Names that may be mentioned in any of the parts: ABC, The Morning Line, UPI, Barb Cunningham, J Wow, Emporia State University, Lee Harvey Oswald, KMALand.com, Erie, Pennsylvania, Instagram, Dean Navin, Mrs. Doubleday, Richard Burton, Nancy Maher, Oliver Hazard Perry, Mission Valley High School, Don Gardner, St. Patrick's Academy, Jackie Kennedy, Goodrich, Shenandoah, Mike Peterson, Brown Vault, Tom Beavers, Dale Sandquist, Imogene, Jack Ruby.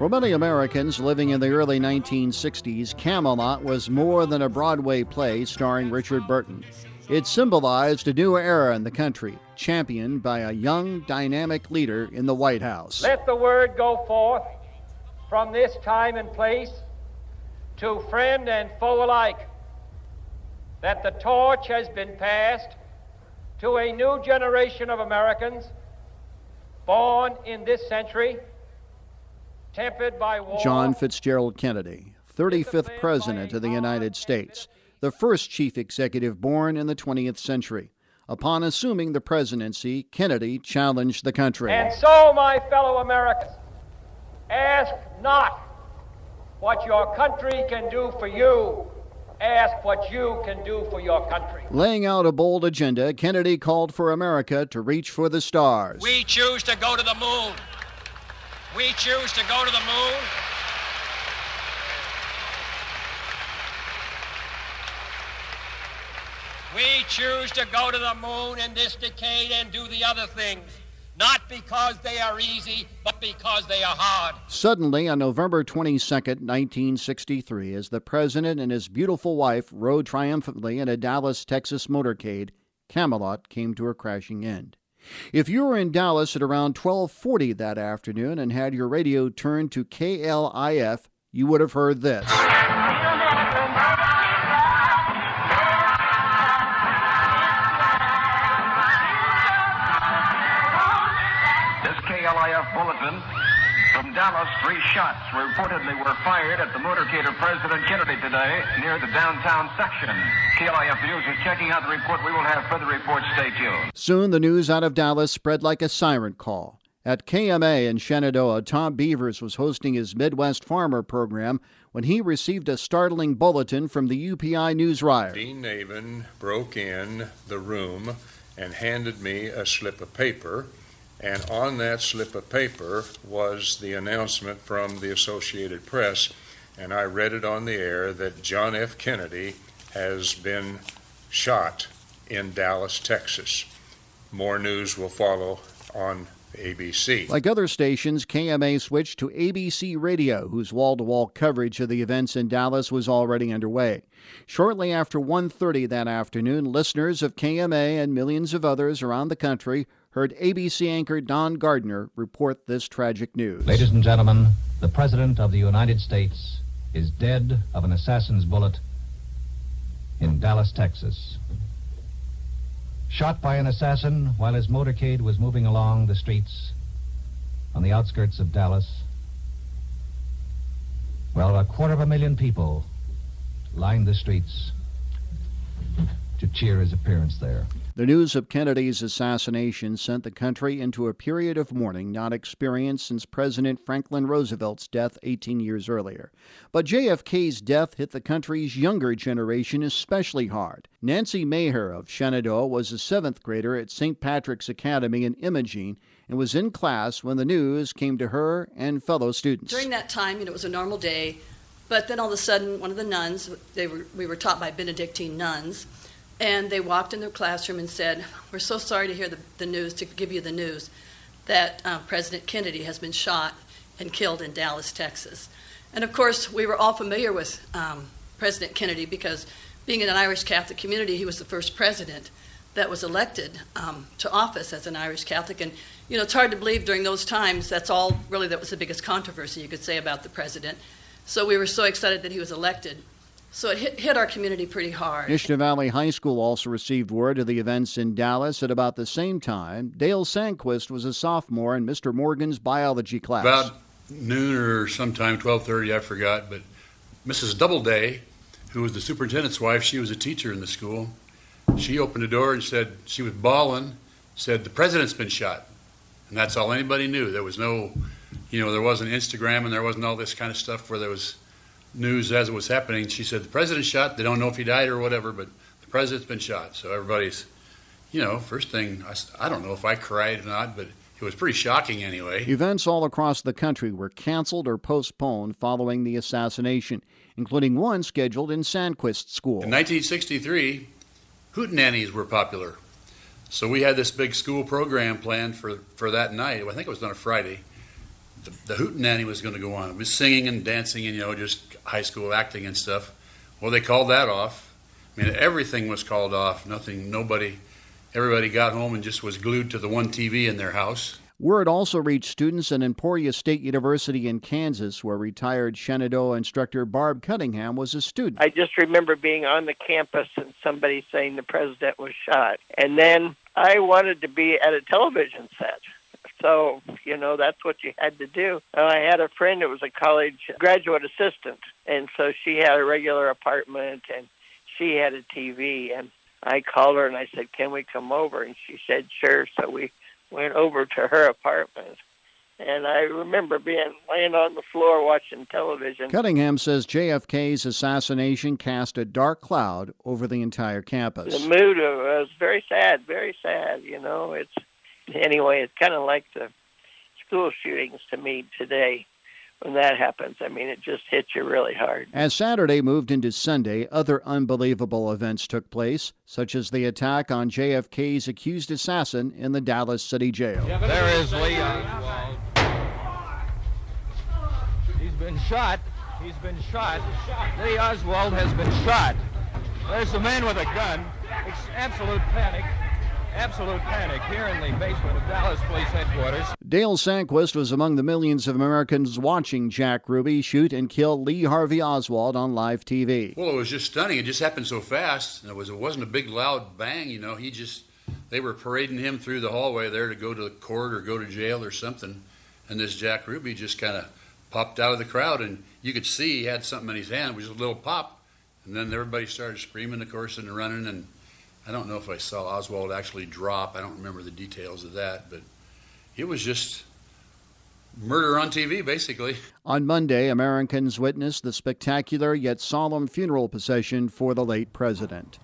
For many Americans living in the early 1960s, Camelot was more than a Broadway play starring Richard Burton. It symbolized a new era in the country, championed by a young, dynamic leader in the White House. Let the word go forth from this time and place to friend and foe alike that the torch has been passed to a new generation of Americans born in this century, tempered by war. John Fitzgerald Kennedy, 35th President of the United States, the first chief executive born in the 20th century. Upon assuming the presidency, Kennedy challenged the country. And so, my fellow Americans, ask not what your country can do for you. Ask what you can do for your country. Laying out a bold agenda, Kennedy called for America to reach for the stars. We choose to go to the moon. We choose to go to the moon. We choose to go to the moon in this decade and do the other things, not because they are easy, but because they are hard. Suddenly, on November 22, 1963, as the president and his beautiful wife rode triumphantly in a Dallas, Texas motorcade, Camelot came to a crashing end. If you were in Dallas at around 12:40 that afternoon and had your radio turned to KLIF, you would have heard this. This KLIF bulletin from Dallas, three shots reportedly were fired at the motorcade of President Kennedy today near the downtown section. KLIF News is checking out the report. We will have further reports. Stay tuned. Soon, the news out of Dallas spread like a siren call. At KMA in Shenandoah, Tom Beavers was hosting his Midwest Farmer program when he received a startling bulletin from the UPI newswire. Dean Navin broke in the room and handed me a slip of paper. And on that slip of paper was the announcement from the Associated Press, and I read it on the air that John F. Kennedy has been shot in Dallas, Texas. More news will follow on ABC. Like other stations, KMA switched to ABC Radio, whose wall-to-wall coverage of the events in Dallas was already underway. Shortly after 1:30 that afternoon, listeners of KMA and millions of others around the country heard ABC anchor Don Gardner report this tragic news. Ladies and gentlemen, the President of the United States is dead of an assassin's bullet in Dallas, Texas. Shot by an assassin while his motorcade was moving along the streets on the outskirts of Dallas. Well, 250,000 people lined the streets to cheer his appearance there. The news of Kennedy's assassination sent the country into a period of mourning not experienced since President Franklin Roosevelt's death 18 years earlier. But JFK's death hit the country's younger generation especially hard. Nancy Maher of Shenandoah was a 7th grader at St. Patrick's Academy in Imogene and was in class when the news came to her and fellow students. During that time, it was a normal day, but then all of a sudden one of the nuns, we were taught by Benedictine nuns, and they walked in their classroom and said, "We're so sorry to hear the news, to give you the news, that President Kennedy has been shot and killed in Dallas, Texas." And of course, we were all familiar with President Kennedy because being in an Irish Catholic community, he was the first president that was elected to office as an Irish Catholic. And you know, it's hard to believe during those times, that's all really that was the biggest controversy you could say about the president. So we were so excited that he was elected. So it hit our community pretty hard. Mission Valley High School also received word of the events in Dallas at about the same time. Dale Sandquist was a sophomore in Mr. Morgan's biology class. About noon or sometime, 12:30, I forgot, but Mrs. Doubleday, who was the superintendent's wife, she was a teacher in the school. She opened the door and said, she was bawling, said, "The president's been shot." And that's all anybody knew. There was no, you know, there wasn't Instagram and there wasn't all this kind of stuff where there was news as it was happening. She said, "The president's shot. They don't know if he died or whatever, but the president's been shot." So everybody's, you know, first thing, I don't know if I cried or not, but it was pretty shocking anyway. Events all across the country were canceled or postponed following the assassination, including one scheduled in Sandquist School. In 1963, hootenannies were popular. So we had this big school program planned for that night. I think it was on a Friday. the hootenanny was going to go on. It was singing and dancing and, you know, just high school acting and stuff. Well, they called that off. I mean, everything was called off. Nothing, nobody, everybody got home and just was glued to the one TV in their house. Word also reached students at Emporia State University in Kansas, where retired Shenandoah instructor Barb Cunningham was a student. I just remember being on the campus and somebody saying the president was shot. And then I wanted to be at a television set. So, you know, that's what you had to do. I had a friend that was a college graduate assistant, and so she had a regular apartment, and she had a TV, and I called her and I said, can we come over? And she said, sure. So we went over to her apartment, and I remember laying on the floor watching television. Cunningham says JFK's assassination cast a dark cloud over the entire campus. The mood was very sad, you know. Anyway, it's kind of like the school shootings to me today. When that happens, I mean, it just hits you really hard. As Saturday moved into Sunday, other unbelievable events took place, such as the attack on JFK's accused assassin in the Dallas City Jail. There is Lee Oswald. He's been shot. He's been shot. Lee Oswald has been shot. There's the man with a gun. It's absolute panic. Absolute panic here in the basement of Dallas Police Headquarters. Dale Sandquist was among the millions of Americans watching Jack Ruby shoot and kill Lee Harvey Oswald on live TV. Well, it was just stunning. It just happened so fast. It wasn't a big, loud bang, you know. They were parading him through the hallway there to go to the court or go to jail or something. And this Jack Ruby just kind of popped out of the crowd, and you could see he had something in his hand. It was just a little pop. And then everybody started screaming, of course, and running, and I don't know if I saw Oswald actually drop. I don't remember the details of that, but it was just murder on TV, basically. On Monday, Americans witnessed the spectacular yet solemn funeral procession for the late president.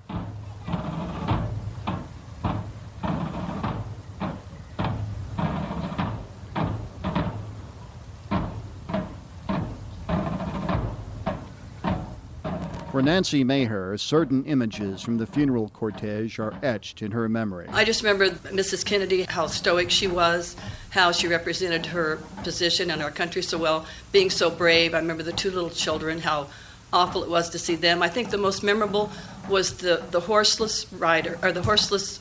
For Nancy Maher, certain images from the funeral cortege are etched in her memory. I just remember Mrs. Kennedy, how stoic she was, how she represented her position and our country so well, being so brave. I remember the two little children, how awful it was to see them. I think the most memorable was the horseless rider, or the horseless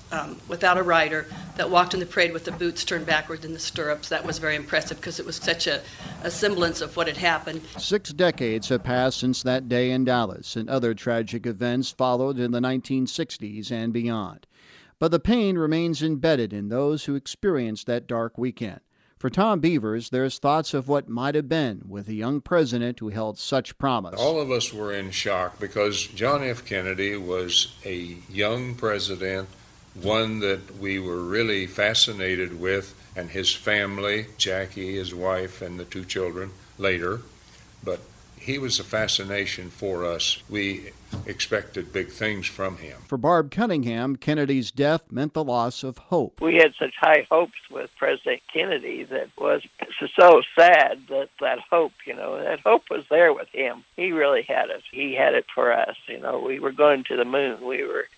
without a rider, that walked in the parade with the boots turned backwards in the stirrups. That was very impressive because it was such a semblance of what had happened. 6 decades have passed since that day in Dallas, and other tragic events followed in the 1960s and beyond. But the pain remains embedded in those who experienced that dark weekend. For Tom Beavers, there's thoughts of what might have been with a young president who held such promise. All of us were in shock because John F. Kennedy was a young president, one that we were really fascinated with, and his family, Jackie, his wife, and the two children later. But he was a fascination for us. We expected big things from him. For Barb Cunningham, Kennedy's death meant the loss of hope. We had such high hopes with President Kennedy that was so sad that hope, you know, that hope was there with him. He really had it. He had it for us. You know, we were going to the moon.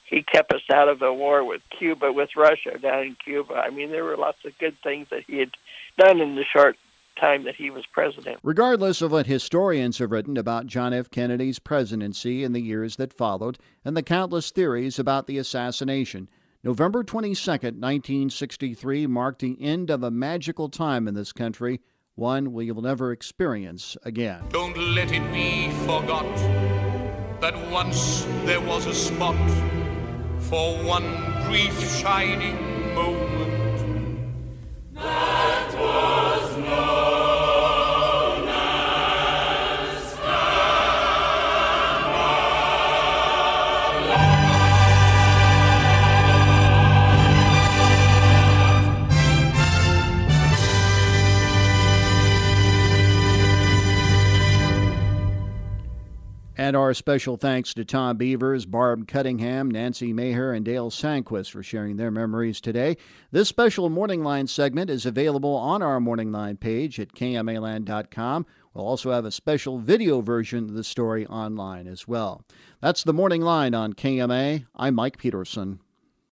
He kept us out of a war with Cuba, with Russia down in Cuba. I mean, there were lots of good things that he had done in the short time that he was president. Regardless of what historians have written about John F. Kennedy's presidency in the years that followed and the countless theories about the assassination, November 22, 1963 marked the end of a magical time in this country, one we will never experience again. Don't let it be forgot that once there was a spot for one brief shining moment. That was no. And our special thanks to Tom Beavers, Barb Cunningham, Nancy Maher, and Dale Sandquist for sharing their memories today. This special Morning Line segment is available on our Morning Line page at KMALand.com. We'll also have a special video version of the story online as well. That's the Morning Line on KMA. I'm Mike Peterson.